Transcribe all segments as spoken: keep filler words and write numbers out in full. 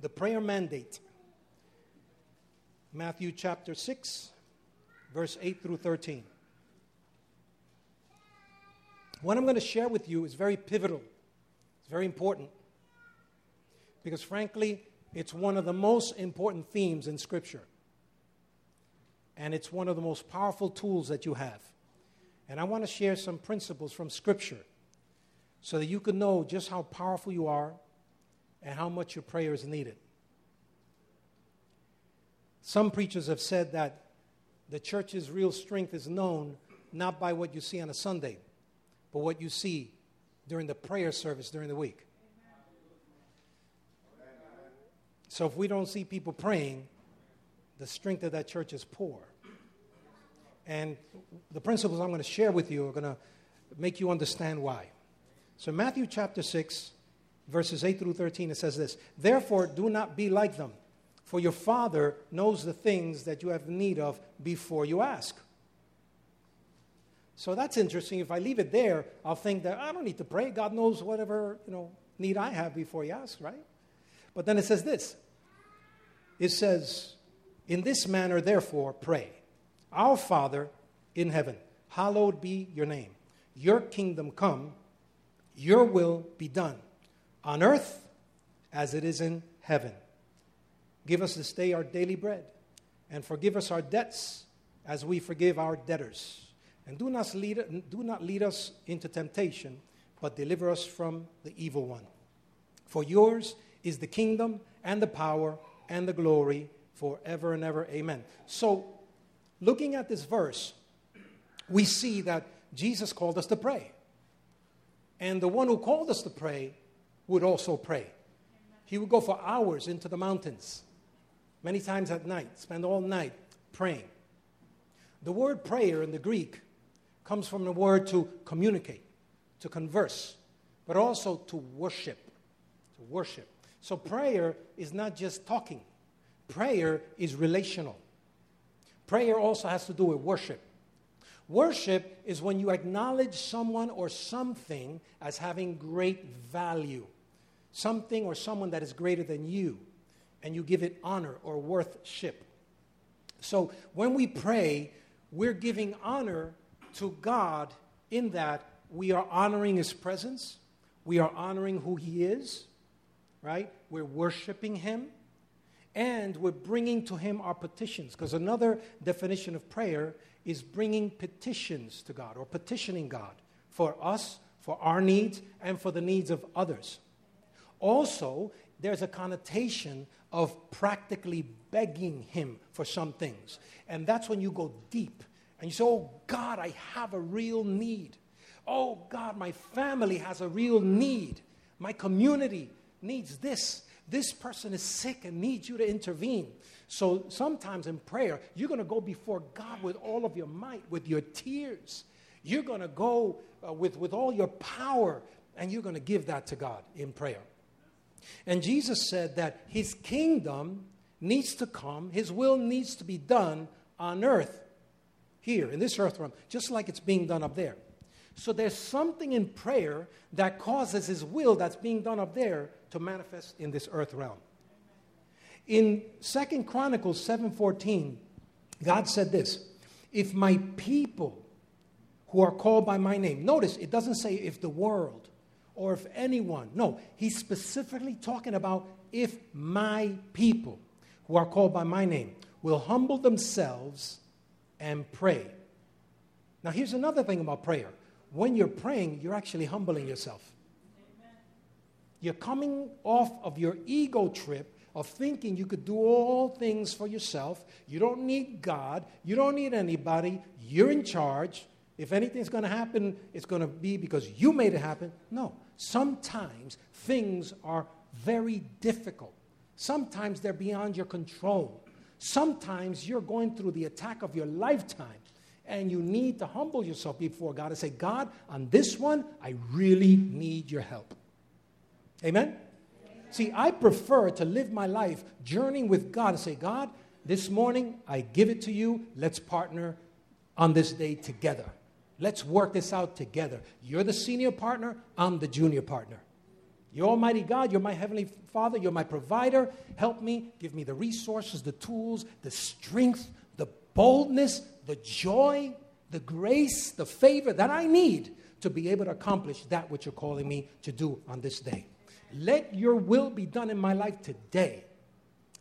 The prayer mandate. Matthew chapter six, verse eight through thirteen. What I'm going to share with you is very pivotal. It's very important. Because frankly, it's one of the most important themes in Scripture. And it's one of the most powerful tools that you have. And I want to share some principles from Scripture so that you can know just how powerful you are and how much your prayer is needed. Some preachers have said that the church's real strength is known not by what you see on a Sunday, but what you see during the prayer service during the week. So if we don't see people praying, the strength of that church is poor. And the principles I'm going to share with you are going to make you understand why. So Matthew chapter six, verses eight through thirteen, it says this: "Therefore do not be like them, for your Father knows the things that you have need of before you ask." So that's interesting. If I leave it there, I'll think that I don't need to pray. God knows whatever, you know, need I have before he asks, right? But then it says this. It says, "In this manner, therefore, pray. Our Father in heaven, hallowed be your name. Your kingdom come, your will be done, on earth as it is in heaven. Give us this day our daily bread, and forgive us our debts as we forgive our debtors. And do not lead, do not lead us into temptation, but deliver us from the evil one. For yours is the kingdom and the power and the glory forever and ever. Amen." So, looking at this verse, we see that Jesus called us to pray. And the one who called us to pray would also pray. He would go for hours into the mountains, many times at night, spend all night praying. The word prayer in the Greek comes from the word to communicate, to converse, but also to worship, to worship. So prayer is not just talking. Prayer is relational. Prayer also has to do with worship. Worship is when you acknowledge someone or something as having great value, something or someone that is greater than you, and you give it honor or worship. So when we pray, we're giving honor to God in that we are honoring his presence, we are honoring who he is, right? We're worshiping him, and we're bringing to him our petitions, because another definition of prayer is bringing petitions to God, or petitioning God for us, for our needs, and for the needs of others. Also, there's a connotation of practically begging him for some things. And that's when you go deep and you say, "Oh, God, I have a real need. Oh, God, my family has a real need. My community needs this. This person is sick and needs you to intervene." So sometimes in prayer, you're going to go before God with all of your might, with your tears. You're going to go uh, with, with all your power, and you're going to give that to God in prayer. And Jesus said that his kingdom needs to come, his will needs to be done on earth, here in this earth realm, just like it's being done up there. So there's something in prayer that causes his will that's being done up there to manifest in this earth realm. In Second Chronicles seven fourteen, God said this: "If my people who are called by my name," notice it doesn't say if the world or if anyone. No, he's specifically talking about if my people who are called by my name will humble themselves and pray. Now here's another thing about prayer. When you're praying, you're actually humbling yourself. You're coming off of your ego trip of thinking you could do all things for yourself. You don't need God. You don't need anybody. You're in charge. If anything's going to happen, it's going to be because you made it happen. No. Sometimes things are very difficult. Sometimes they're beyond your control. Sometimes you're going through the attack of your lifetime, and you need to humble yourself before God and say, "God, on this one, I really need your help." Amen? Amen. See, I prefer to live my life journeying with God and say, "God, this morning I give it to you. Let's partner on this day together. Let's work this out together. You're the senior partner. I'm the junior partner. You're Almighty God, you're my Heavenly Father, you're my provider. Help me, give me the resources, the tools, the strength, the boldness, the joy, the grace, the favor that I need to be able to accomplish that which you're calling me to do on this day. Let your will be done in my life today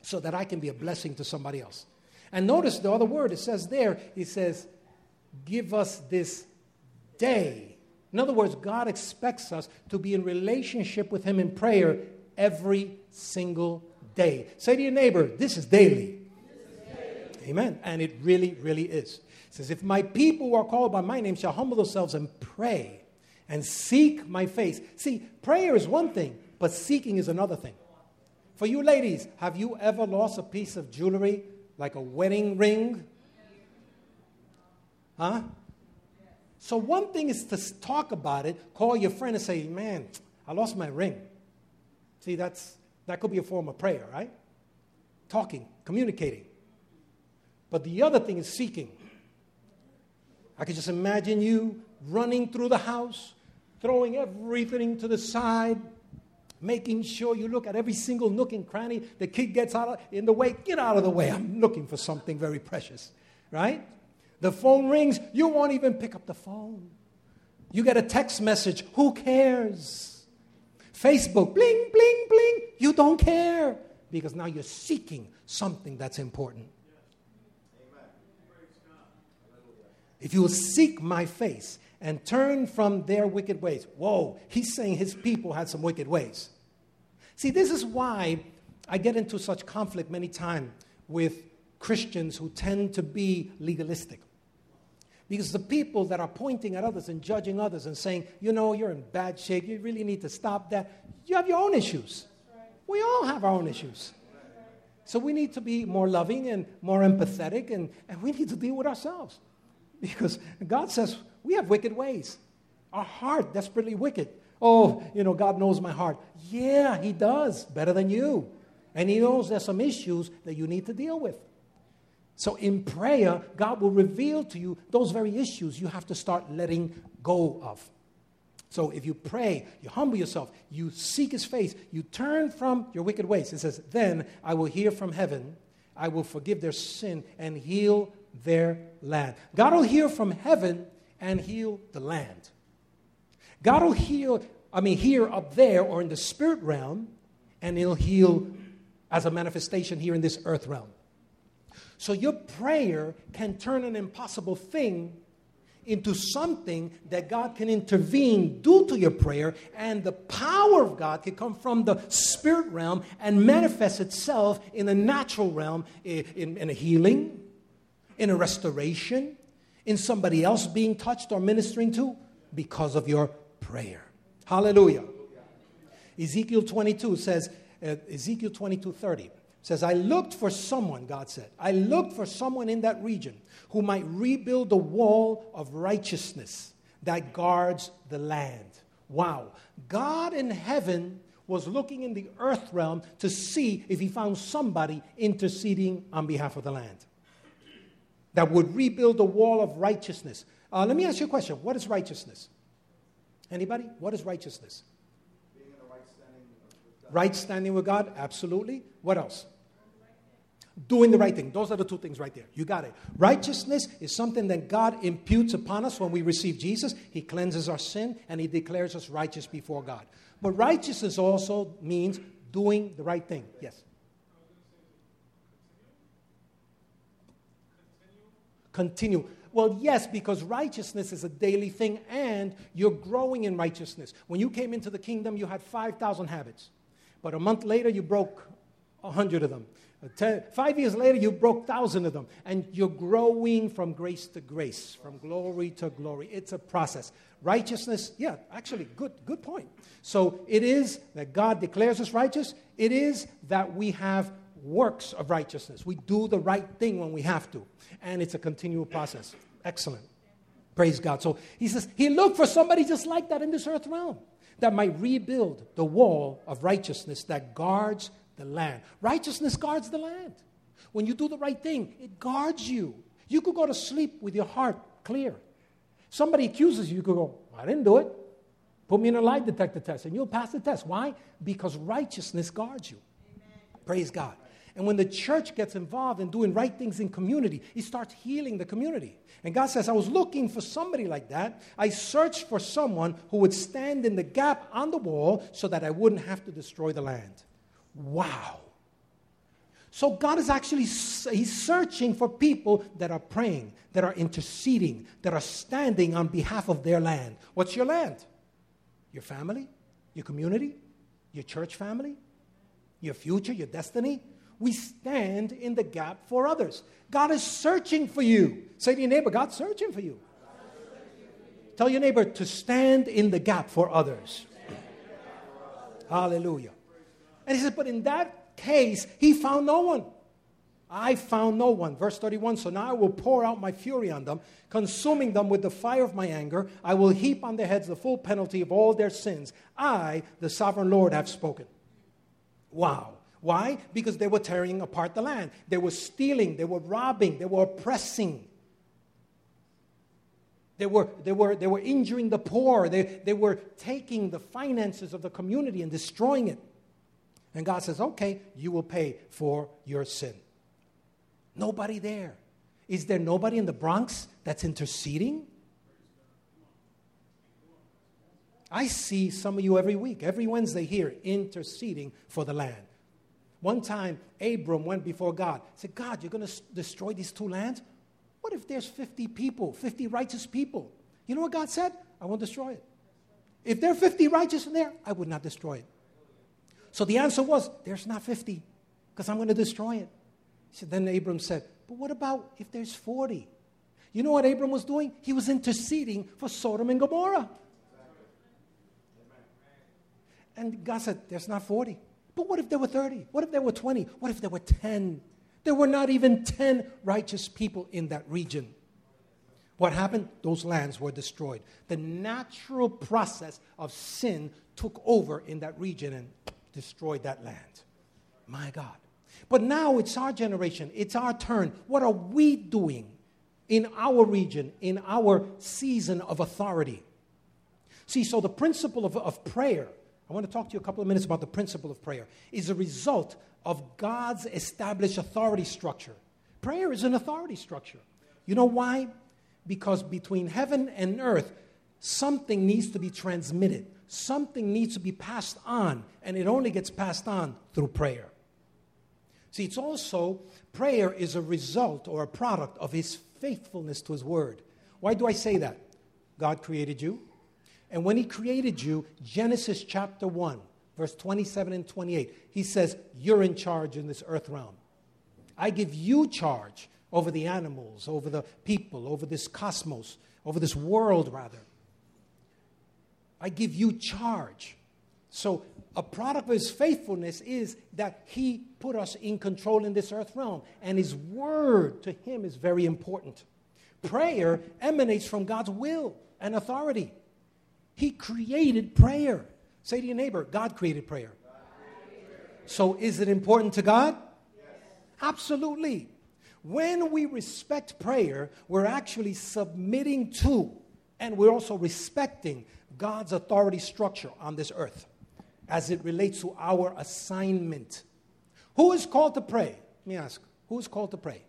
so that I can be a blessing to somebody else. And notice the other word it says there, it says, give us this day. In other words, God expects us to be in relationship with him in prayer every single day. Say to your neighbor, this is daily. This is daily. Amen. And it really, really is. It says, if my people who are called by my name shall humble themselves and pray and seek my face. See, prayer is one thing, but seeking is another thing. For you ladies, have you ever lost a piece of jewelry, like a wedding ring? Huh? So one thing is to talk about it, call your friend and say, man, I lost my ring. See, that's that could be a form of prayer, right? Talking, communicating. But the other thing is seeking. I could just imagine you running through the house, throwing everything to the side, making sure you look at every single nook and cranny. The kid gets out of, in the way, get out of the way. I'm looking for something very precious, right? The phone rings, you won't even pick up the phone. You get a text message, who cares? Facebook, bling, bling, bling, you don't care. Because now you're seeking something that's important. If you will seek my face and turn from their wicked ways. Whoa, he's saying his people had some wicked ways. See, this is why I get into such conflict many times with Christians who tend to be legalistic. Because the people that are pointing at others and judging others and saying, you know, you're in bad shape, you really need to stop that. You have your own issues. We all have our own issues. So we need to be more loving and more empathetic, and, and we need to deal with ourselves. Because God says we have wicked ways. Our heart desperately wicked. Oh, you know, God knows my heart. Yeah, he does, better than you. And he knows there's some issues that you need to deal with. So in prayer, God will reveal to you those very issues you have to start letting go of. So if you pray, you humble yourself, you seek his face, you turn from your wicked ways. It says, then I will hear from heaven, I will forgive their sin and heal their land. God will hear from heaven and heal the land. God will heal, I mean, here up there or in the spirit realm, and he'll heal as a manifestation here in this earth realm. So your prayer can turn an impossible thing into something that God can intervene due to your prayer, and the power of God can come from the spirit realm and manifest itself in the natural realm in, in, in a healing, in a restoration, in somebody else being touched or ministering to because of your prayer. Hallelujah. Ezekiel twenty-two says, uh, Ezekiel twenty-two thirty says, I looked for someone, God said, I looked for someone in that region who might rebuild the wall of righteousness that guards the land. Wow. God in heaven was looking in the earth realm to see if he found somebody interceding on behalf of the land that would rebuild the wall of righteousness. Uh, let me ask you a question. What is righteousness? Anybody? What is righteousness? Being in a right standing with God. Right standing with God, absolutely. What else? Doing the right thing. Those are the two things right there. You got it. Righteousness is something that God imputes upon us when we receive Jesus. He cleanses our sin, and he declares us righteous before God. But righteousness also means doing the right thing. Yes. Continue. Well, yes, because righteousness is a daily thing, and you're growing in righteousness. When you came into the kingdom, you had five thousand habits. But a month later, you broke one hundred of them. Ten, five years later, you broke one thousand of them. And you're growing from grace to grace, from glory to glory. It's a process. Righteousness, yeah, actually, good, good point. So it is that God declares us righteous. It is that we have works of righteousness. We do the right thing when we have to. And it's a continual process. Excellent. Praise God. So he says, he looked for somebody just like that in this earth realm that might rebuild the wall of righteousness that guards the land. Righteousness guards the land. When you do the right thing, it guards you. You could go to sleep with your heart clear. Somebody accuses you, you could go, I didn't do it. Put me in a lie detector test, and you'll pass the test. Why? Because righteousness guards you. Amen. Praise God. And when the church gets involved in doing right things in community, it starts healing the community. And God says, I was looking for somebody like that. I searched for someone who would stand in the gap on the wall so that I wouldn't have to destroy the land. Wow. So God is actually he's searching for people that are praying, that are interceding, that are standing on behalf of their land. What's your land? Your family, your community, your church family, your future, your destiny. We stand in the gap for others. God is searching for you. Say to your neighbor, God's searching for you. Tell your neighbor to stand in the gap for others. Hallelujah. And he says, but in that case, he found no one. I found no one. Verse thirty-one, so now I will pour out my fury on them, consuming them with the fire of my anger. I will heap on their heads the full penalty of all their sins. I, the sovereign Lord, have spoken. Wow. Why? Because they were tearing apart the land. They were stealing. They were robbing. They were oppressing. They were, they were, they were injuring the poor. They, they were taking the finances of the community and destroying it. And God says, okay, you will pay for your sin. Nobody there. Is there nobody in the Bronx that's interceding? I see some of you every week, every Wednesday here, interceding for the land. One time, Abram went before God. He said, God, you're going to destroy these two lands? What if there's fifty people, fifty righteous people? You know what God said? I won't destroy it. If there are fifty righteous in there, I would not destroy it. So the answer was, there's not fifty, because I'm going to destroy it. He said, then Abram said, but what about if there's forty? You know what Abram was doing? He was interceding for Sodom and Gomorrah. And God said, there's not forty. But what if there were thirty? What if there were twenty? What if there were ten? There were not even ten righteous people in that region. What happened? Those lands were destroyed. The natural process of sin took over in that region and destroyed that land. My God. But now it's our generation. It's our turn. What are we doing in our region, in our season of authority? See, so the principle of, of prayer, I want to talk to you a couple of minutes about the principle of prayer, is a result of God's established authority structure. Prayer is an authority structure. You know why? Because between heaven and earth, something needs to be transmitted. Something needs to be passed on, and it only gets passed on through prayer. See, it's also, prayer is a result or a product of his faithfulness to his word. Why do I say that? God created you. And when he created you, Genesis chapter one, verse twenty-seven and twenty-eight, he says, you're in charge in this earth realm. I give you charge over the animals, over the people, over this cosmos, over this world, rather. I give you charge. So a product of his faithfulness is that he put us in control in this earth realm, and his word to him is very important. Prayer emanates from God's will and authority. He created prayer. Say to your neighbor, God created prayer. God created prayer. So is it important to God? Yes. Absolutely. When we respect prayer, we're actually submitting to, and we're also respecting God's authority structure on this earth as it relates to our assignment. Who is called to pray? Let me ask, who is called to pray?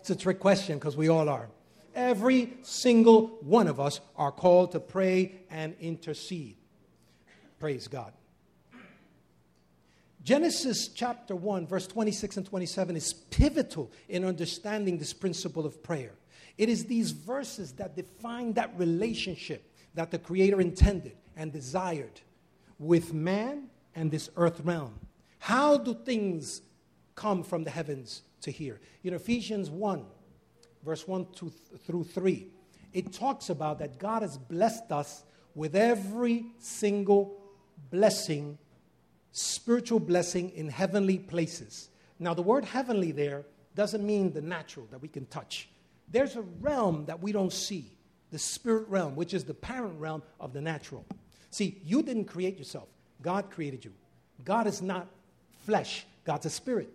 It's a trick question because we all are. Every single one of us are called to pray and intercede. Praise God. Genesis chapter one, verse twenty-six and twenty-seven is pivotal in understanding this principle of prayer. It is these verses that define that relationship that the Creator intended and desired with man and this earth realm. How do things come from the heavens to here? You know, Ephesians one, verse one through three, it talks about that God has blessed us with every single blessing, spiritual blessing in heavenly places. Now, the word heavenly there doesn't mean the natural that we can touch. There's a realm that we don't see, the spirit realm, which is the parent realm of the natural. See, you didn't create yourself. God created you. God is not flesh. God's a spirit.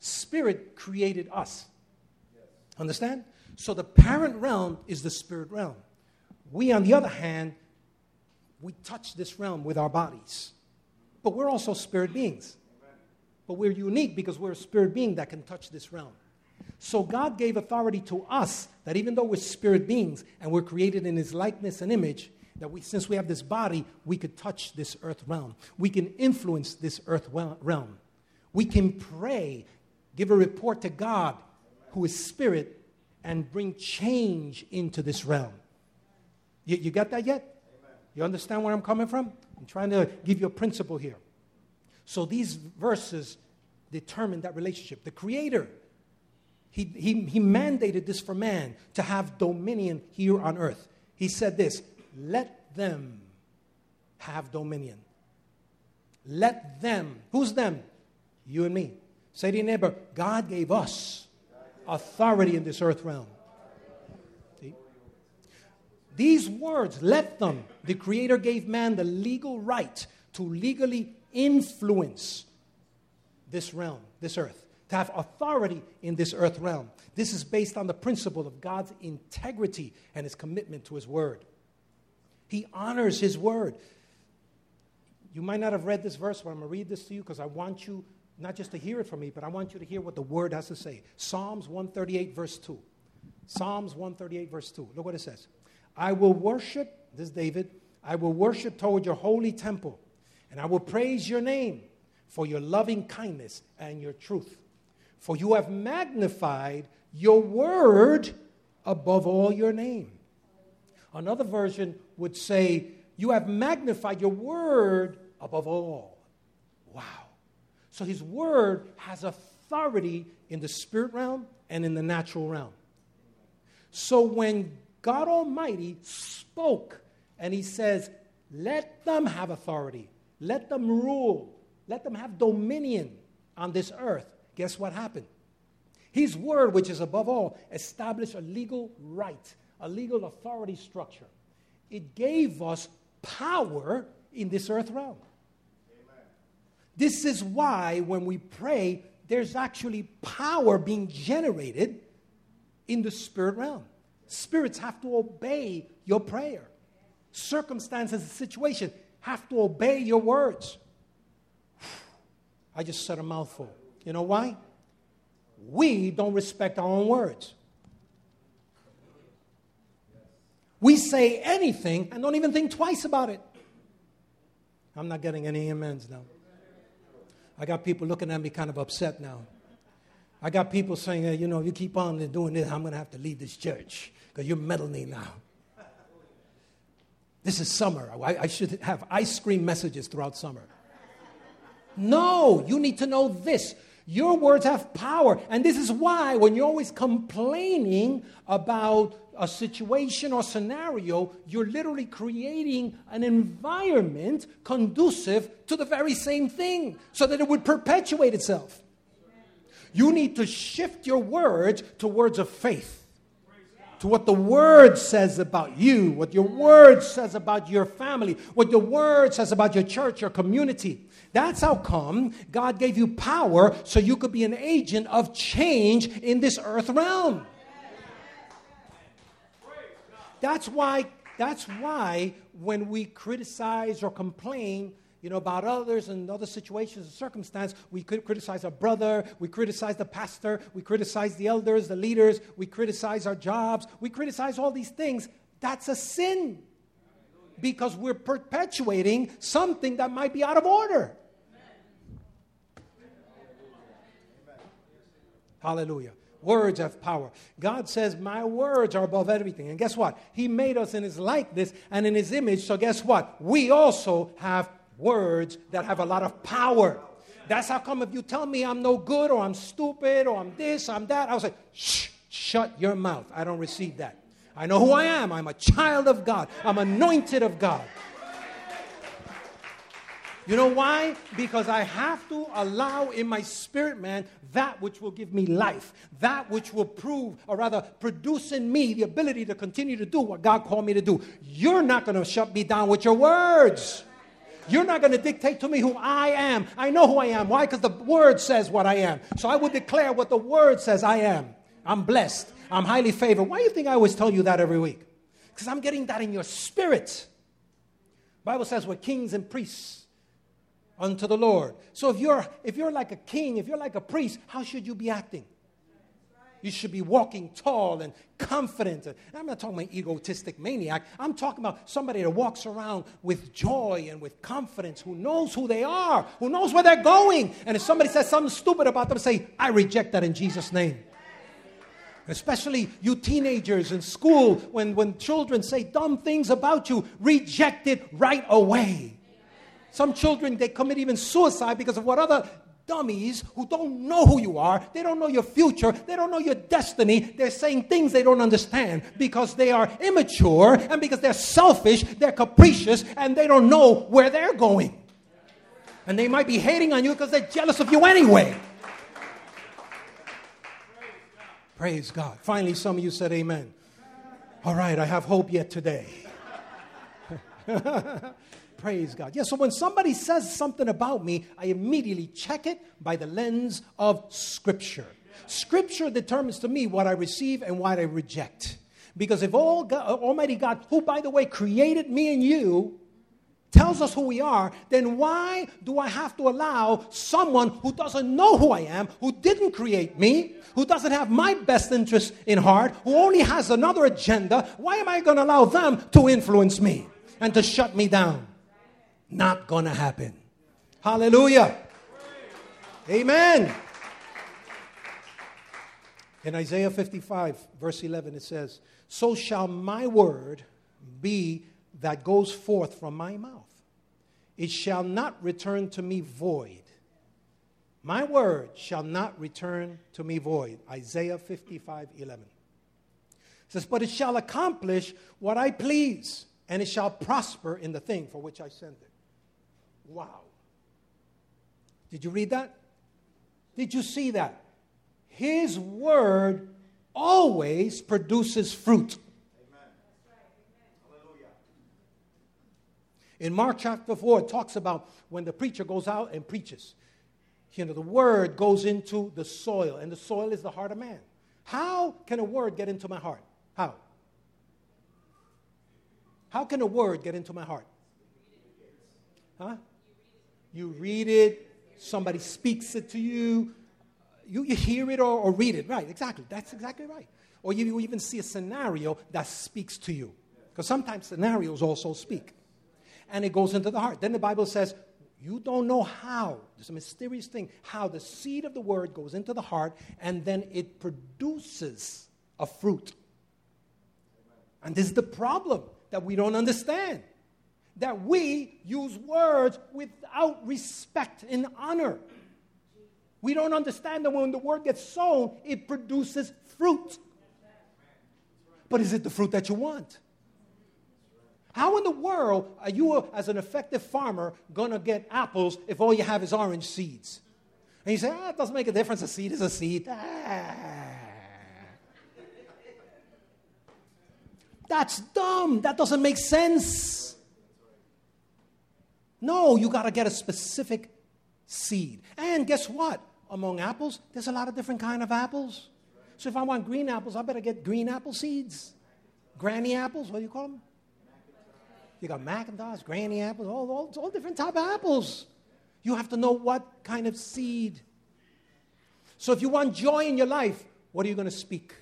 Spirit created us. Understand? So the parent realm is the spirit realm. We, on the other hand, we touch this realm with our bodies. But we're also spirit beings. But we're unique because we're a spirit being that can touch this realm. So God gave authority to us that even though we're spirit beings and we're created in His likeness and image, that we, since we have this body, we could touch this earth realm. We can influence this earth realm. We can pray, give a report to God, who is spirit, and bring change into this realm. You, you got that yet? You understand where I'm coming from? I'm trying to give you a principle here. So these verses determine that relationship. The Creator, He, he, he mandated this for man, to have dominion here on earth. He said this, let them have dominion. Let them. Who's them? You and me. Say to your neighbor, God gave us authority in this earth realm. See? These words, let them, the Creator gave man the legal right to legally influence this realm, this earth. To have authority in this earth realm. This is based on the principle of God's integrity and His commitment to His word. He honors His word. You might not have read this verse, but I'm going to read this to you because I want you not just to hear it from me, but I want you to hear what the word has to say. Psalms one thirty-eight, verse two. Psalms one thirty-eight, verse two. Look what it says. I will worship, this is David, I will worship toward your holy temple, and I will praise your name for your loving kindness and your truth. For you have magnified your word above all your name. Another version would say, you have magnified your word above all. Wow. So His word has authority in the spirit realm and in the natural realm. So when God Almighty spoke and He says, let them have authority, let them rule, let them have dominion on this earth. Guess what happened? His word, which is above all, established a legal right, a legal authority structure. It gave us power in this earth realm. Amen. This is why when we pray, there's actually power being generated in the spirit realm. Spirits have to obey your prayer. Circumstances and situations have to obey your words. I just said a mouthful. You know why? We don't respect our own words. We say anything and don't even think twice about it. I'm not getting any amens now. I got people looking at me kind of upset now. I got people saying, hey, you know, if you keep on doing this, I'm going to have to leave this church because you're meddling now. This is summer. I, I should have ice cream messages throughout summer. No, you need to know this. Your words have power. And this is why when you're always complaining about a situation or scenario, you're literally creating an environment conducive to the very same thing so that it would perpetuate itself. You need to shift your words to words of faith, to what the Word says about you, what your Word says about your family, what your Word says about your church, your community. That's how come God gave you power so you could be an agent of change in this earth realm. That's why, that's why when we criticize or complain, you know, about others and other situations and circumstances, we could criticize our brother, we criticize the pastor, we criticize the elders, the leaders, we criticize our jobs, we criticize all these things. That's a sin. Because we're perpetuating something that might be out of order. Amen. Hallelujah. Words have power. God says, my words are above everything. And guess what? He made us in His likeness and in His image. So guess what? We also have words that have a lot of power. That's how come if you tell me I'm no good or I'm stupid or I'm this, I'm that, I'll say, shh, shut your mouth. I don't receive that. I know who I am. I'm a child of God. I'm anointed of God. You know why? Because I have to allow in my spirit man that which will give me life, that which will prove, or rather produce in me the ability to continue to do what God called me to do. You're not going to shut me down with your words. You're not going to dictate to me who I am. I know who I am. Why? Because the Word says what I am. So I will declare what the Word says I am. I'm blessed. I'm highly favored. Why do you think I always tell you that every week? because I'm getting that in your spirit. The Bible says we're kings and priests unto the Lord. So if you're if you're like a king, if you're like a priest, how should you be acting? You should be walking tall and confident. And I'm not talking about an egotistic maniac. I'm talking about somebody that walks around with joy and with confidence, who knows who they are, who knows where they're going. And if somebody says something stupid about them, say, I reject that in Jesus' name. Especially you teenagers in school, when, when children say dumb things about you, reject it right away. Some children, they commit even suicide because of what other dummies who don't know who you are, they don't know your future, they don't know your destiny, they're saying things they don't understand because they are immature and because they're selfish, they're capricious, and they don't know where they're going. And they might be hating on you because they're jealous of you anyway. Praise God. Finally, some of you said amen. All right, I have hope yet today. Praise God. Yeah, so when somebody says something about me, I immediately check it by the lens of Scripture. Scripture determines to me what I receive and what I reject. Because if all God, Almighty God, who, by the way, created me and you, tells us who we are, then why do I have to allow someone who doesn't know who I am, who didn't create me, who doesn't have my best interest in heart, who only has another agenda, why am I going to allow them to influence me and to shut me down? Not going to happen. Hallelujah. Amen. In Isaiah fifty-five, verse eleven, it says, so shall my word be that goes forth from my mouth. It shall not return to me void. My word shall not return to me void. Isaiah fifty-five, eleven. It says, but it shall accomplish what I please, and it shall prosper in the thing for which I sent it. Wow. Did you read that? Did you see that? His word always produces fruit. Amen. Hallelujah. In Mark chapter four, it talks about when the preacher goes out and preaches. You know, the word goes into the soil, and the soil is the heart of man. How can a word get into my heart? How? How can a word get into my heart? Huh? You read it, somebody speaks it to you, you, you hear it or, or read it. Right, exactly. That's exactly right. Or you, you even see a scenario that speaks to you. Because sometimes scenarios also speak. And it goes into the heart. Then the Bible says, you don't know how. There's a mysterious thing. How the seed of the word goes into the heart and then it produces a fruit. And this is the problem that we don't understand. That we use words without respect and honor. We don't understand that when the word gets sown, it produces fruit. But is it the fruit that you want? How in the world are you, as an effective farmer, going to get apples if all you have is orange seeds? And you say, ah, it doesn't make a difference. A seed is a seed. Ah. That's dumb. That doesn't make sense. No, you got to get a specific seed. And guess what? Among apples, there's a lot of different kind of apples. So if I want green apples, I better get green apple seeds. Granny apples, what do you call them? You got Macintosh, granny apples, all, all, all different type of apples. You have to know what kind of seed. So if you want joy in your life, what are you going to speak?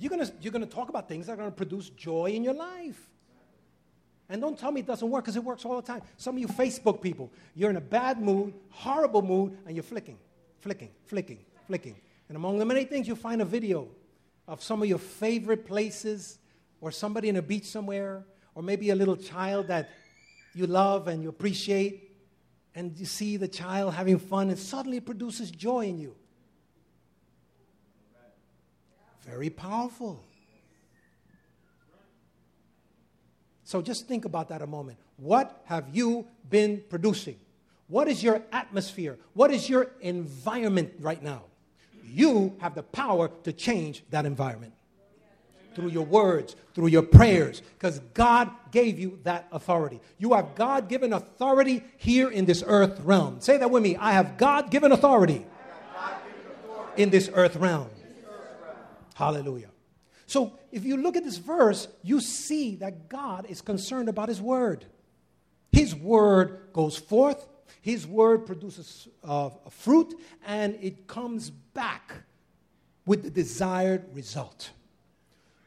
You're going to, you're going to talk about things that are going to produce joy in your life. And don't tell me it doesn't work, because it works all the time. Some of you Facebook people, you're in a bad mood, horrible mood, and you're flicking, flicking, flicking, flicking. And among the many things, you find a video of some of your favorite places or somebody in a beach somewhere or maybe a little child that you love and you appreciate, and you see the child having fun, and suddenly it produces joy in you. Very powerful. So just think about that a moment. What have you been producing? What is your atmosphere? What is your environment right now? You have the power to change that environment. Through your words, through your prayers, because God gave you that authority. You have God-given authority here in this earth realm. Say that with me. I have God-given authority in this earth realm. Hallelujah. So if you look at this verse, you see that God is concerned about his word. His word goes forth. His word produces uh, fruit, and it comes back with the desired result.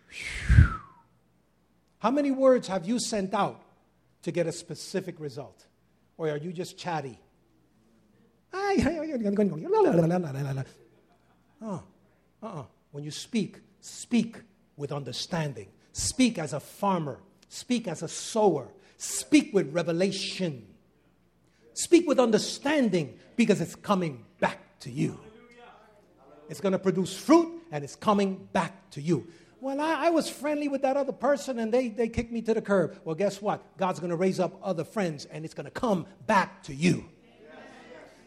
Whew. How many words have you sent out to get a specific result? Or are you just chatty? Oh, uh-uh. When you speak, speak with understanding. Speak as a farmer. Speak as a sower. Speak with revelation. Speak with understanding, because it's coming back to you. It's going to produce fruit, and it's coming back to you. Well, I, I was friendly with that other person, and they, they kicked me to the curb. Well, guess what? God's going to raise up other friends, and it's going to come back to you.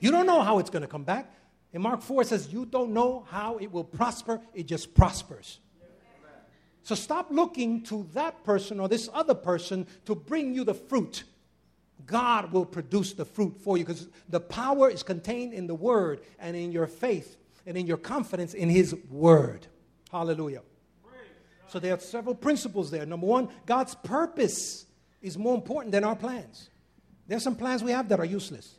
You don't know how it's going to come back. And Mark four says you don't know how it will prosper. It just prospers. So stop looking to that person or this other person to bring you the fruit. God will produce the fruit for you, because the power is contained in the word and in your faith and in your confidence in his word. Hallelujah. So there are several principles there. Number one, God's purpose is more important than our plans. There are some plans we have that are useless.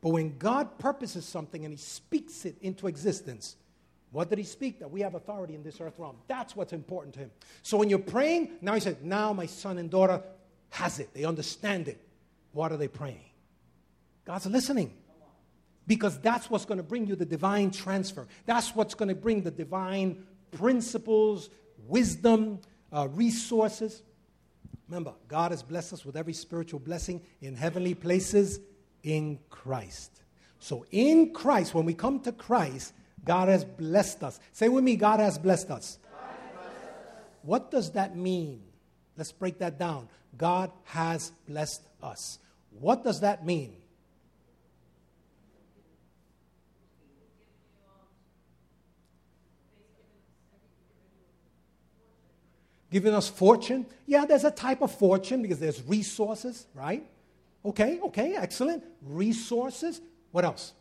But when God purposes something and he speaks it into existence, what did he speak? That we have authority in this earth realm. That's what's important to him. So when you're praying, now he said, now my son and daughter has it. They understand it. What are they praying? God's listening. Because that's what's going to bring you the divine transfer. That's what's going to bring the divine principles, wisdom, uh, resources. Remember, God has blessed us with every spiritual blessing in heavenly places in Christ. So in Christ, when we come to Christ, God has blessed us. Say with me, God has blessed us. God has blessed us. What does that mean? Let's break that down. God has blessed us. What does that mean? Giving us fortune? Yeah, there's a type of fortune, because there's resources, right? Okay, okay, excellent. Resources. What else?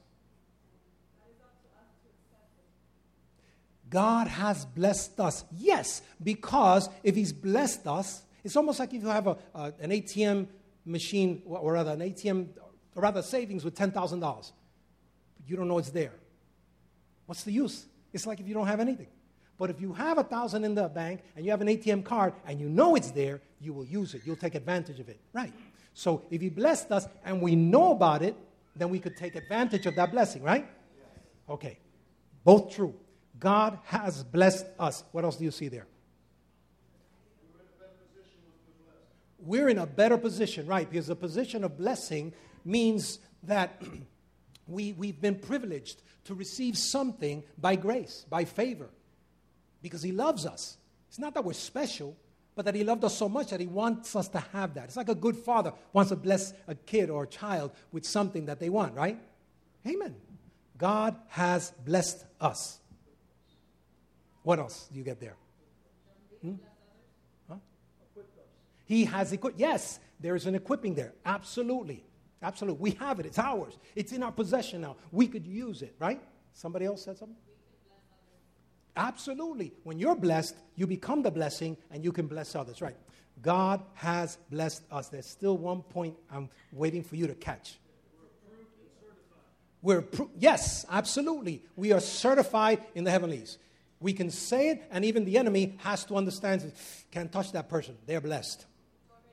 God has blessed us. Yes, because if he's blessed us, it's almost like if you have a, uh, an A T M machine, or rather an A T M, or rather savings with ten thousand dollars. But you don't know it's there. What's the use? It's like if you don't have anything. But if you have one thousand dollars in the bank and you have an A T M card and you know it's there, you will use it. You'll take advantage of it. Right. So if he blessed us and we know about it, then we could take advantage of that blessing, right? Yes. Okay. Both true. God has blessed us. What else do you see there? We're in a better position, right? Because the position of blessing means that we, we've been privileged to receive something by grace, by favor, because he loves us. It's not that we're special, but that he loved us so much that he wants us to have that. It's like a good father wants to bless a kid or a child with something that they want, right? Amen. God has blessed us. What else do you get there? Hmm? Huh? He has equipped. Yes, there is an equipping there. Absolutely. Absolutely. We have it. It's ours. It's in our possession now. We could use it, right? Somebody else said something? Absolutely. When you're blessed, you become the blessing, and you can bless others. Right. God has blessed us. There's still one point I'm waiting for you to catch. We're approved and certified. We're, yes, absolutely. We are certified in the heavenlies. We can say it, and even the enemy has to understand, can't touch that person. They're blessed. It's already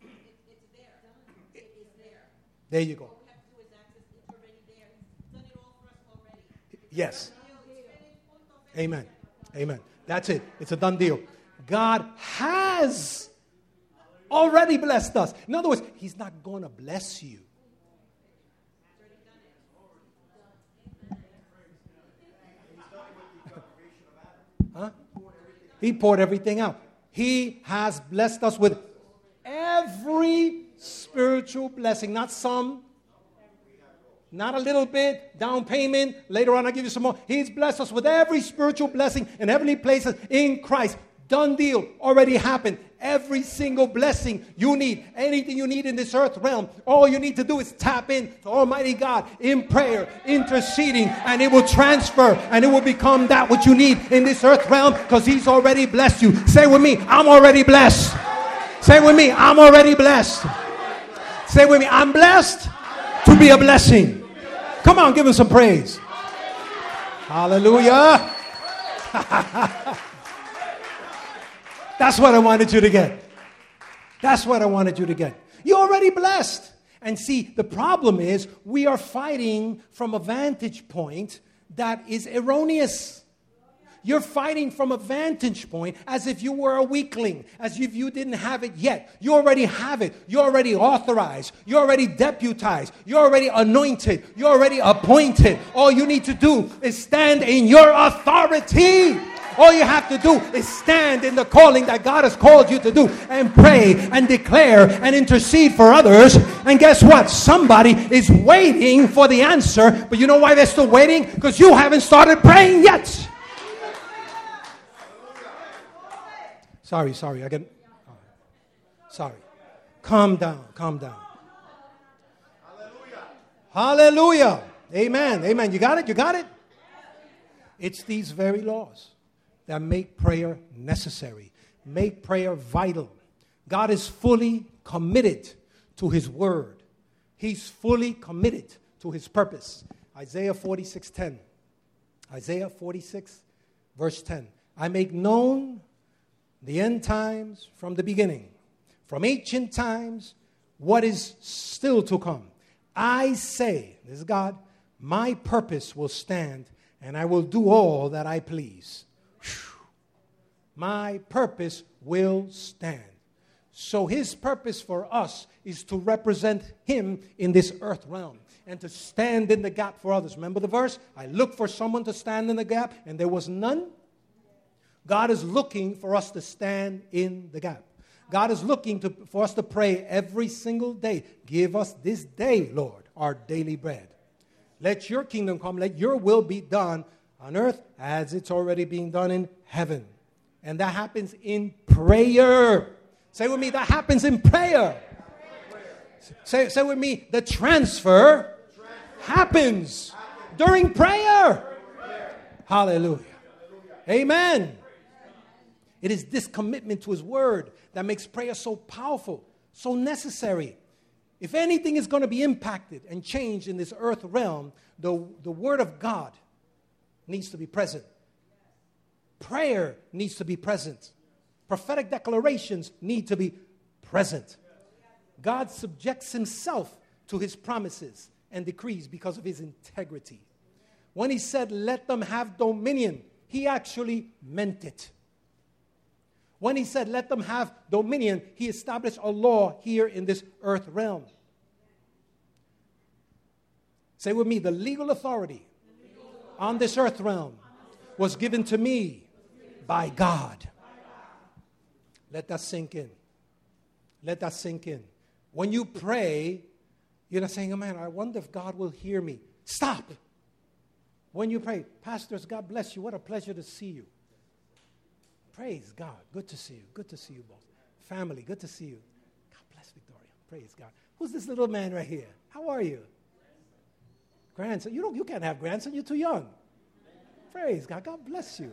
there. It's there. It is there. There you go. All we have to do is access. It's already there. He's done it all for us already. Yes. Amen. Amen. That's it. It's a done deal. God has already blessed us. In other words, he's not going to bless you. Huh? He poured everything out. He has blessed us with every spiritual blessing, not some. Not a little bit, down payment, later on I'll give you some more. He's blessed us with every spiritual blessing in heavenly places in Christ. Done deal, already happened. every single blessing you need, anything you need in this earth realm. All you need to do is tap in to Almighty God in prayer, interceding, and it will transfer and it will become that which you need in this earth realm, because he's already blessed you. Say with me, I'm already blessed. Say with me, I'm already blessed. Say with me, I'm blessed to be a blessing. Come on, give him some praise. Hallelujah. That's what I wanted you to get. That's what I wanted you to get. You're already blessed. And see, the problem is we are fighting from a vantage point that is erroneous. You're fighting from a vantage point as if you were a weakling, as if you didn't have it yet. You already have it. You're already authorized. You're already deputized. You're already anointed. You're already appointed. All you need to do is stand in your authority. All you have to do is stand in the calling that God has called you to do and pray and declare and intercede for others. And guess what? Somebody is waiting for the answer. But you know why they're still waiting? Because you haven't started praying yet. Sorry, sorry, I get. Oh, sorry. Calm down, calm down. Hallelujah. Hallelujah. Amen, amen. You got it, you got it? It's these very laws that make prayer necessary, make prayer vital. God is fully committed to his word. He's fully committed to his purpose. Isaiah forty-six ten. Isaiah forty-six, verse ten. I make known the end times from the beginning, from ancient times, what is still to come. I say, this is God, my purpose will stand, and I will do all that I please. Whew. My purpose will stand. So his purpose for us is to represent him in this earth realm and to stand in the gap for others. Remember the verse? I looked for someone to stand in the gap, and there was none. God is looking for us to stand in the gap. God is looking to, for us to pray every single day. Give us this day, Lord, our daily bread. Let your kingdom come. Let your will be done on earth as it's already being done in heaven. And that happens in prayer. Say with me, that happens in prayer. Say, say with me, the transfer happens during prayer. Hallelujah. Amen. It is this commitment to his word that makes prayer so powerful, so necessary. If anything is going to be impacted and changed in this earth realm, the, the word of God needs to be present. Prayer needs to be present. Prophetic declarations need to be present. God subjects himself to his promises and decrees because of his integrity. When he said, let them have dominion, he actually meant it. When he said, let them have dominion, he established a law here in this earth realm. Say with me, the legal authority on this earth realm was given to me by God. Let that sink in. Let that sink in. When you pray, you're not saying, oh man, I wonder if God will hear me. Stop. When you pray, pastors, God bless you. What a pleasure to see you. Praise God. Good to see you. Good to see you both. Family, good to see you. God bless Victoria. Praise God. Who's this little man right here? How are you? Grandson. You don't, you can't have grandson. You're too young. Praise God. God bless you.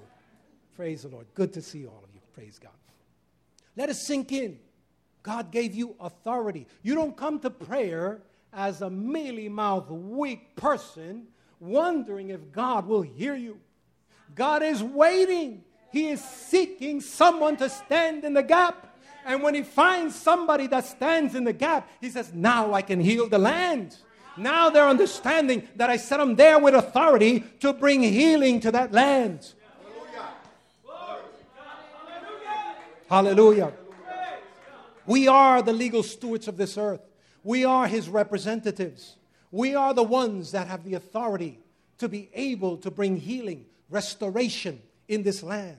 Praise the Lord. Good to see all of you. Praise God. Let us sink in. God gave you authority. You don't come to prayer as a mealy-mouthed, weak person wondering if God will hear you. God is waiting. He is seeking someone to stand in the gap. And when he finds somebody that stands in the gap, he says, now I can heal the land. Now they're understanding that I set them there with authority to bring healing to that land. Hallelujah. Hallelujah. We are the legal stewards of this earth. We are his representatives. We are the ones that have the authority to be able to bring healing, restoration in this land.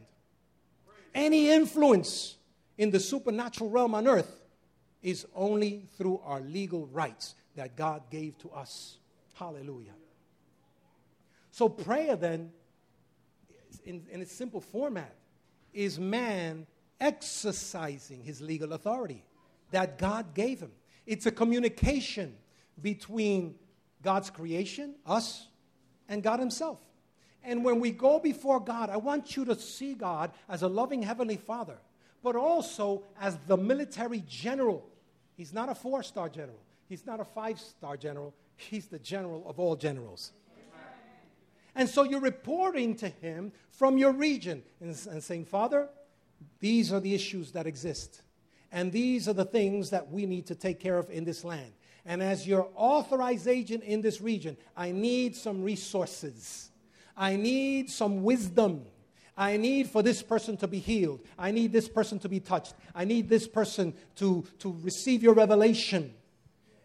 Any influence in the supernatural realm on earth is only through our legal rights that God gave to us. Hallelujah. So prayer then, in, in its simple format, is man exercising his legal authority that God gave him. It's a communication between God's creation, us, and God himself. And when we go before God, I want you to see God as a loving Heavenly Father, but also as the military general. He's not a four-star general. He's not a five-star general. He's the general of all generals. And so you're reporting to him from your region and, and saying, Father, these are the issues that exist. And these are the things that we need to take care of in this land. And as your authorized agent in this region, I need some resources. I need some wisdom. I need for this person to be healed. I need this person to be touched. I need this person to, to receive your revelation.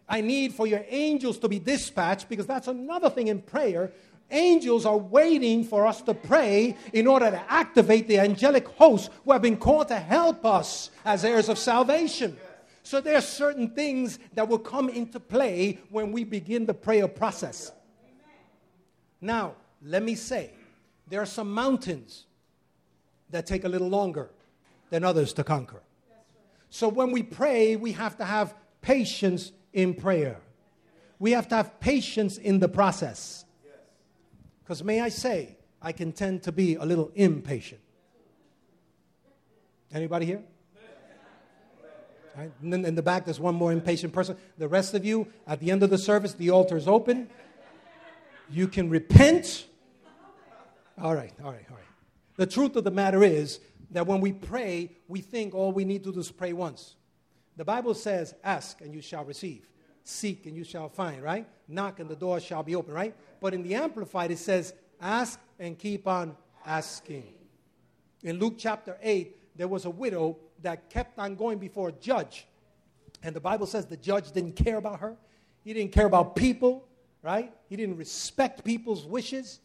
I need for your angels to be dispatched, because that's another thing in prayer. Angels are waiting for us to pray in order to activate the angelic hosts who have been called to help us as heirs of salvation. So there are certain things that will come into play when we begin the prayer process. Now, let me say, there are some mountains that take a little longer than others to conquer. So when we pray, we have to have patience in prayer. We have to have patience in the process. Because may I say, I can tend to be a little impatient. Anybody here? Right. In, in the back, there's one more impatient person. The rest of you, at the end of the service, the altar is open. You can repent. All right, all right, all right. The truth of the matter is that when we pray, we think all we need to do is pray once. The Bible says, ask and you shall receive. Seek and you shall find, right? Knock and the door shall be open, right? But in the Amplified, it says, ask and keep on asking. In Luke chapter eight, there was a widow that kept on going before a judge. And the Bible says the judge didn't care about her. He didn't care about people, right? He didn't respect people's wishes.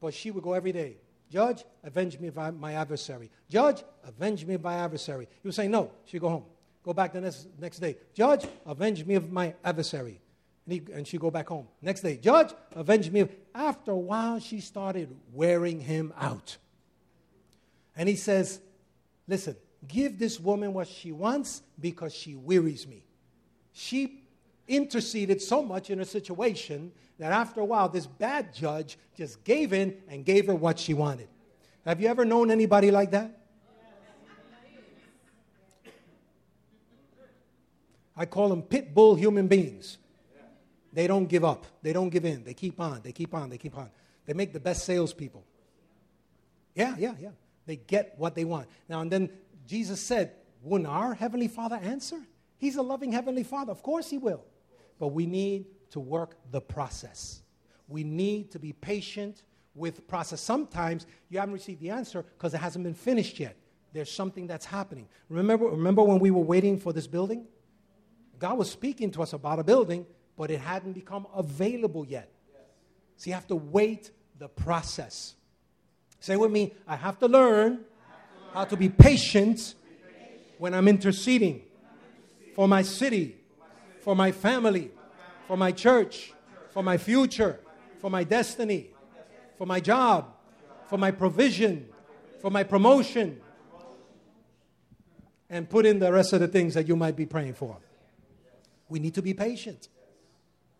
But she would go every day. Judge, avenge me by my adversary. Judge, avenge me of my adversary. He would say, no, she'd go home. Go back the next, next day. Judge, avenge me of my adversary. And, he, and she'd go back home. Next day, judge, avenge me of... After a while, she started wearing him out. And he says, listen, give this woman what she wants because she wearies me. She interceded so much in her situation that after a while, this bad judge just gave in and gave her what she wanted. Have you ever known anybody like that? I call them pit bull human beings. They don't give up. They don't give in. They keep on. They keep on. They keep on. They make the best salespeople. Yeah, yeah, yeah. They get what they want. Now, and then Jesus said, wouldn't our Heavenly Father answer? He's a loving Heavenly Father. Of course he will. But we need to work the process. We need to be patient with process. Sometimes you haven't received the answer because it hasn't been finished yet. There's something that's happening. Remember, remember when we were waiting for this building? God was speaking to us about a building, but it hadn't become available yet. Yes. So you have to wait the process. Say with me, I have to learn, have to learn how to be patient, be patient. When I'm interceding, when I'm interceding. For, my city, for my city, for my family, my family. For my church, my church, for my future, my for my destiny, my destiny. For my job, my job. For my provision, my for my promotion, my promotion, and put in the rest of the things that you might be praying for. We need to be patient.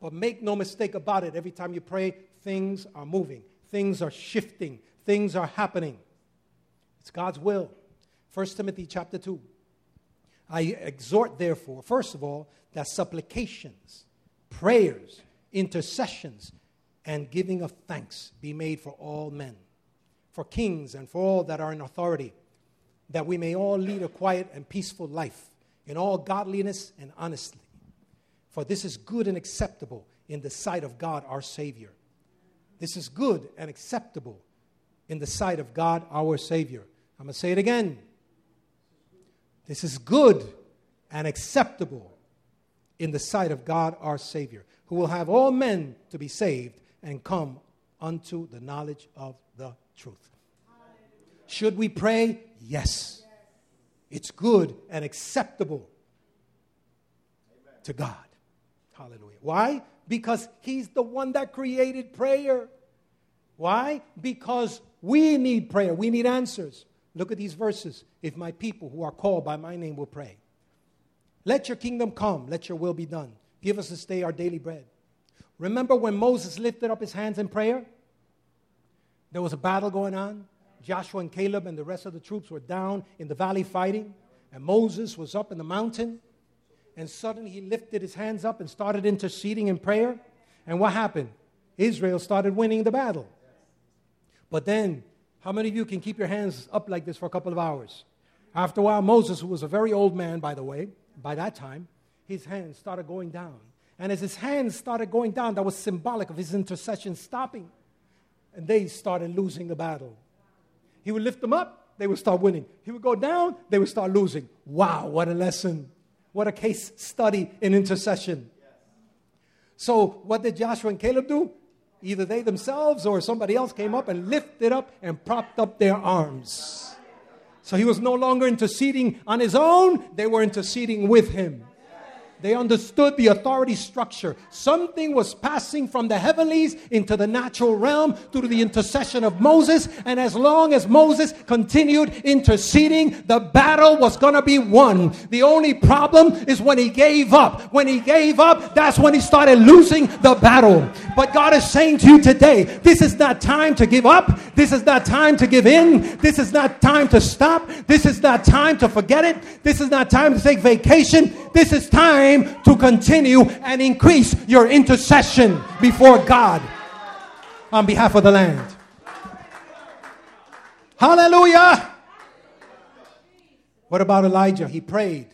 But make no mistake about it. Every time you pray, things are moving. Things are shifting. Things are happening. It's God's will. First Timothy chapter two. I exhort, therefore, first of all, that supplications, prayers, intercessions, and giving of thanks be made for all men, for kings and for all that are in authority, that we may all lead a quiet and peaceful life in all godliness and honesty. For this is good and acceptable in the sight of God our Savior. This is good and acceptable in the sight of God our Savior. I'm going to say it again. This is good and acceptable in the sight of God our Savior, who will have all men to be saved and come unto the knowledge of the truth. Should we pray? Yes. It's good and acceptable to God. Hallelujah. Why? Because he's the one that created prayer. Why? Because we need prayer. We need answers. Look at these verses. If my people who are called by my name will pray. Let your kingdom come. Let your will be done. Give us this day our daily bread. Remember when Moses lifted up his hands in prayer? There was a battle going on. Joshua and Caleb and the rest of the troops were down in the valley fighting. And Moses was up in the mountain. And suddenly he lifted his hands up and started interceding in prayer. And what happened? Israel started winning the battle. But then, how many of you can keep your hands up like this for a couple of hours? After a while, Moses, who was a very old man, by the way, by that time, his hands started going down. And as his hands started going down, that was symbolic of his intercession stopping. And they started losing the battle. He would lift them up, they would start winning. He would go down, they would start losing. Wow, what a lesson. What a case study in intercession. So what did Joshua and Caleb do? Either they themselves or somebody else came up and lifted up and propped up their arms. So he was no longer interceding on his own. They were interceding with him. They understood the authority structure. Something was passing from the heavenlies into the natural realm through the intercession of Moses. And as long as Moses continued interceding, the battle was going to be won. The only problem is when he gave up. When he gave up, that's when he started losing the battle. But God is saying to you today, this is not time to give up. This is not time to give in. This is not time to stop. This is not time to forget it. This is not time to take vacation. This is time to continue and increase your intercession before God on behalf of the land. Hallelujah! What about Elijah? He prayed.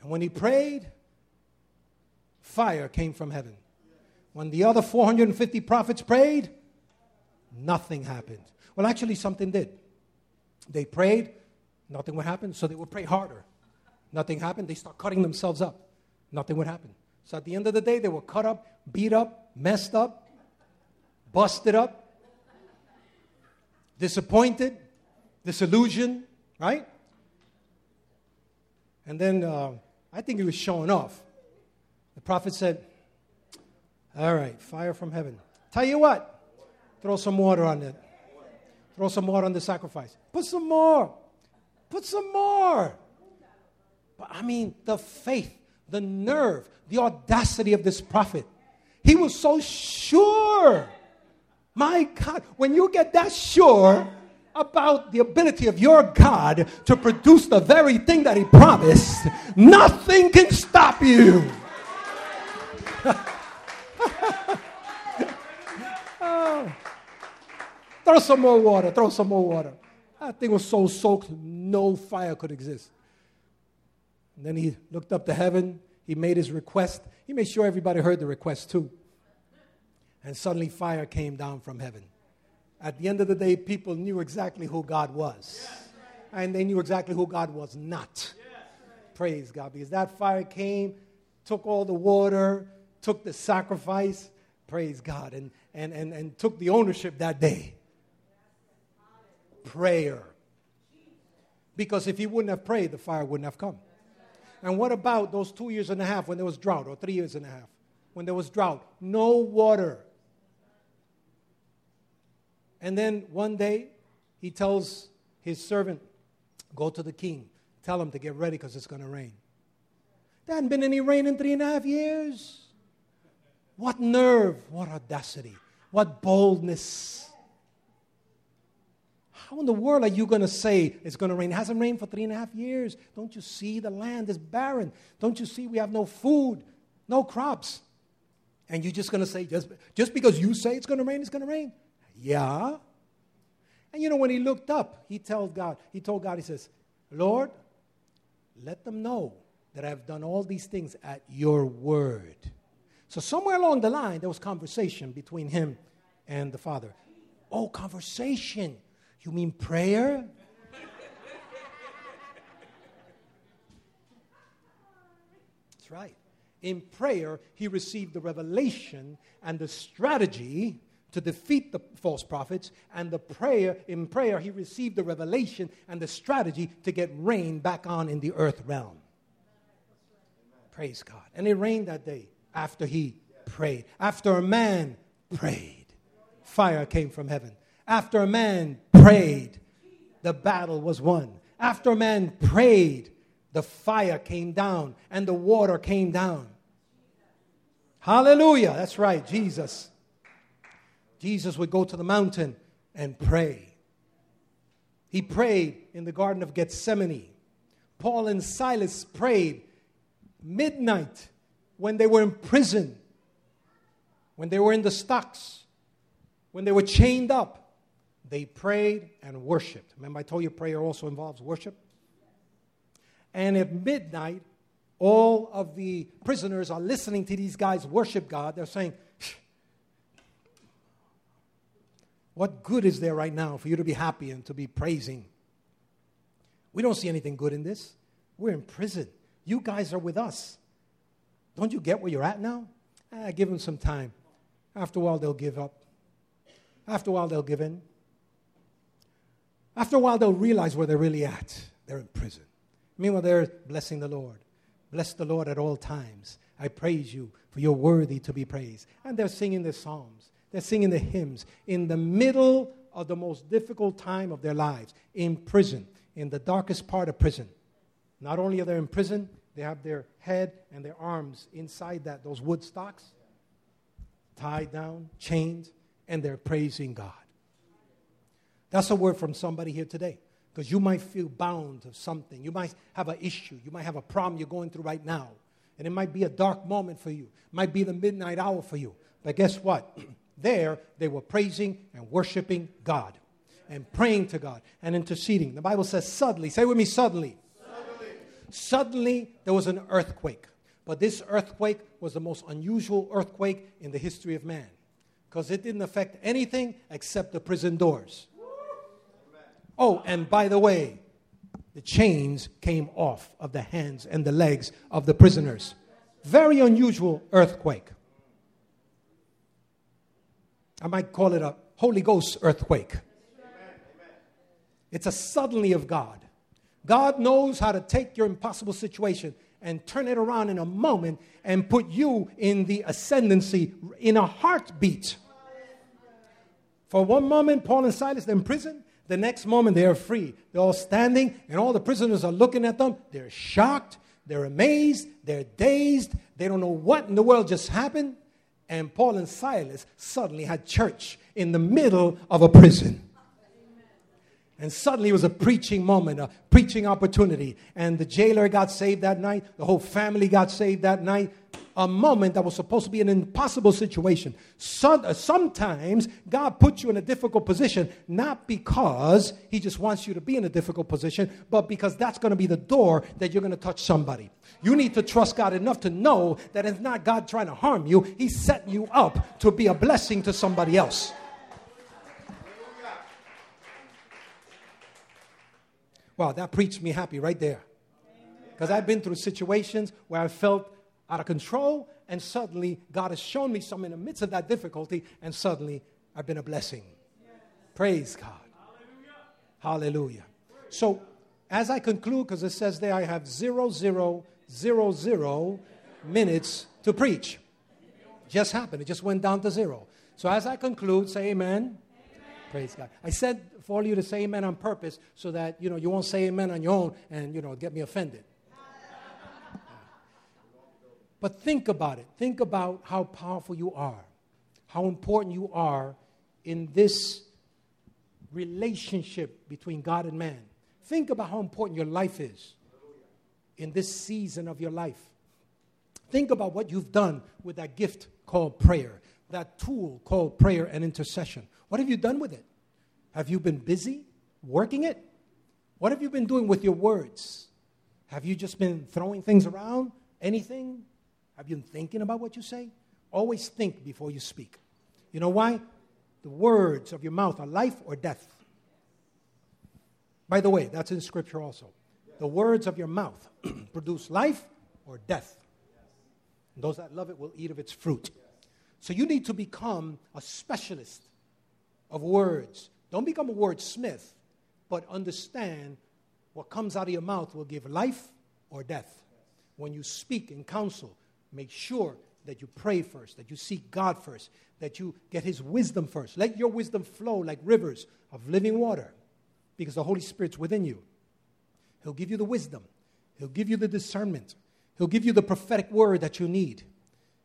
And when he prayed, fire came from heaven. When the other four hundred fifty prophets prayed, nothing happened. Well, actually, something did. They prayed, nothing would happen, so they would pray harder. Nothing happened. They start cutting themselves up. Nothing would happen. So at the end of the day, they were cut up, beat up, messed up, busted up, disappointed, disillusioned, right? And then uh, I think he was showing off. The prophet said, all right, fire from heaven. Tell you what, throw some water on it. Throw some water on the sacrifice. Put some more. Put some more. But I mean, the faith. The nerve, the audacity of this prophet. He was so sure. My God, when you get that sure about the ability of your God to produce the very thing that he promised, nothing can stop you. Oh. Throw some more water, throw some more water. That thing was so soaked, no fire could exist. And then he looked up to heaven. He made his request. He made sure everybody heard the request too. And suddenly fire came down from heaven. At the end of the day, people knew exactly who God was. Yes, right. And they knew exactly who God was not. Yes, right. Praise God. Because that fire came, took all the water, took the sacrifice. Praise God. And, and, and, and took the ownership that day. Prayer. Because if he wouldn't have prayed, the fire wouldn't have come. And what about those two years and a half when there was drought, or three years and a half, when there was drought? No water. And then one day, he tells his servant, go to the king. Tell him to get ready because it's going to rain. There hadn't been any rain in three and a half years. What nerve, what audacity, what boldness. How in the world are you going to say it's going to rain? It hasn't rained for three and a half years. Don't you see the land is barren? Don't you see we have no food, no crops? And you're just going to say, just, just because you say it's going to rain, it's going to rain? Yeah. And you know, when he looked up, he told God, he told God, he says, Lord, let them know that I've done all these things at your word. So somewhere along the line, there was conversation between him and the Father. Oh, conversation. You mean prayer? That's right. In prayer, he received the revelation and the strategy to defeat the false prophets, and the prayer in prayer, he received the revelation and the strategy to get rain back on in the earth realm. Praise God. And it rained that day after he prayed. After a man prayed, fire came from heaven. After a man prayed, the battle was won. After man prayed, the fire came down and the water came down. Hallelujah. That's right, Jesus. Jesus would go to the mountain and pray. He prayed in the Garden of Gethsemane. Paul and Silas prayed midnight when they were in prison, when they were in the stocks, when they were chained up. They prayed and worshiped. Remember, I told you prayer also involves worship. And at midnight, all of the prisoners are listening to these guys worship God. They're saying, what good is there right now for you to be happy and to be praising? We don't see anything good in this. We're in prison. You guys are with us. Don't you get where you're at now? Ah, give them some time. After a while, they'll give up. After a while, they'll give in. After a while, they'll realize where they're really at. They're in prison. Meanwhile, they're blessing the Lord. Bless the Lord at all times. I praise you, for you're worthy to be praised. And they're singing the psalms. They're singing the hymns in the middle of the most difficult time of their lives, in prison, in the darkest part of prison. Not only are they in prison, they have their head and their arms inside that, those wood stocks, tied down, chained, and they're praising God. That's a word from somebody here today. Because you might feel bound to something. You might have an issue. You might have a problem you're going through right now. And it might be a dark moment for you. It might be the midnight hour for you. But guess what? There, they were praising and worshiping God. And praying to God. And interceding. The Bible says suddenly. Say with me, suddenly. Suddenly. Suddenly, there was an earthquake. But this earthquake was the most unusual earthquake in the history of man. Because it didn't affect anything except the prison doors. Oh, and by the way, the chains came off of the hands and the legs of the prisoners. Very unusual earthquake. I might call it a Holy Ghost earthquake. It's a suddenly of God. God knows how to take your impossible situation and turn it around in a moment and put you in the ascendancy in a heartbeat. For one moment, Paul and Silas, they're in prison. The next moment, they are free. They're all standing, and all the prisoners are looking at them. They're shocked. They're amazed. They're dazed. They don't know what in the world just happened. And Paul and Silas suddenly had church in the middle of a prison. And suddenly it was a preaching moment, a preaching opportunity. And the jailer got saved that night. The whole family got saved that night. A moment that was supposed to be an impossible situation. Sometimes God puts you in a difficult position, not because he just wants you to be in a difficult position, but because that's going to be the door that you're going to touch somebody. You need to trust God enough to know that it's not God trying to harm you. He's setting you up to be a blessing to somebody else. Wow, that preached me happy right there. Because I've been through situations where I felt out of control, and suddenly God has shown me something in the midst of that difficulty, and suddenly I've been a blessing. Yes. Praise God. Hallelujah. Hallelujah. So, as I conclude, because it says there I have zero, zero, zero, zero minutes to preach. Just happened. It just went down to zero. So, as I conclude, say amen. Amen. Praise God. I said for all you to say amen on purpose so that, you know, you won't say amen on your own and, you know, get me offended. But think about it. Think about how powerful you are, how important you are in this relationship between God and man. Think about how important your life is in this season of your life. Think about what you've done with that gift called prayer, that tool called prayer and intercession. What have you done with it? Have you been busy working it? What have you been doing with your words? Have you just been throwing things around? Anything? Have you been thinking about what you say? Always think before you speak. You know why? The words of your mouth are life or death. By the way, that's in Scripture also. The words of your mouth produce life or death. And those that love it will eat of its fruit. So you need to become a specialist of words. Don't become a wordsmith, but understand what comes out of your mouth will give life or death. When you speak and counsel, make sure that you pray first, that you seek God first, that you get his wisdom first. Let your wisdom flow like rivers of living water. because the Holy Spirit's within you. He'll give you the wisdom. He'll give you the discernment. He'll give you the prophetic word that you need.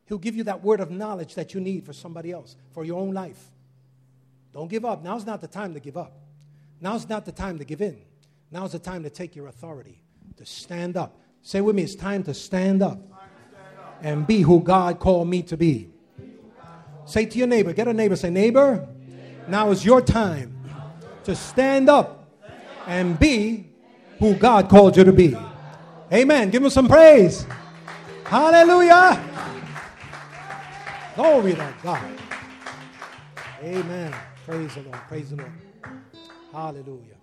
He'll give you that word of knowledge that you need for somebody else, for your own life. Don't give up. Now's not the time to give up. Now's not the time to give in. Now's the time to take your authority, to stand up. Say with me, it's time to stand up and be who God called me to be. Say to your neighbor, get a neighbor, say, neighbor, now is your time to stand up and be who God called you to be. Amen. Give him some praise. Hallelujah. Glory to God. Amen. Praise the Lord. Praise the Lord. Hallelujah.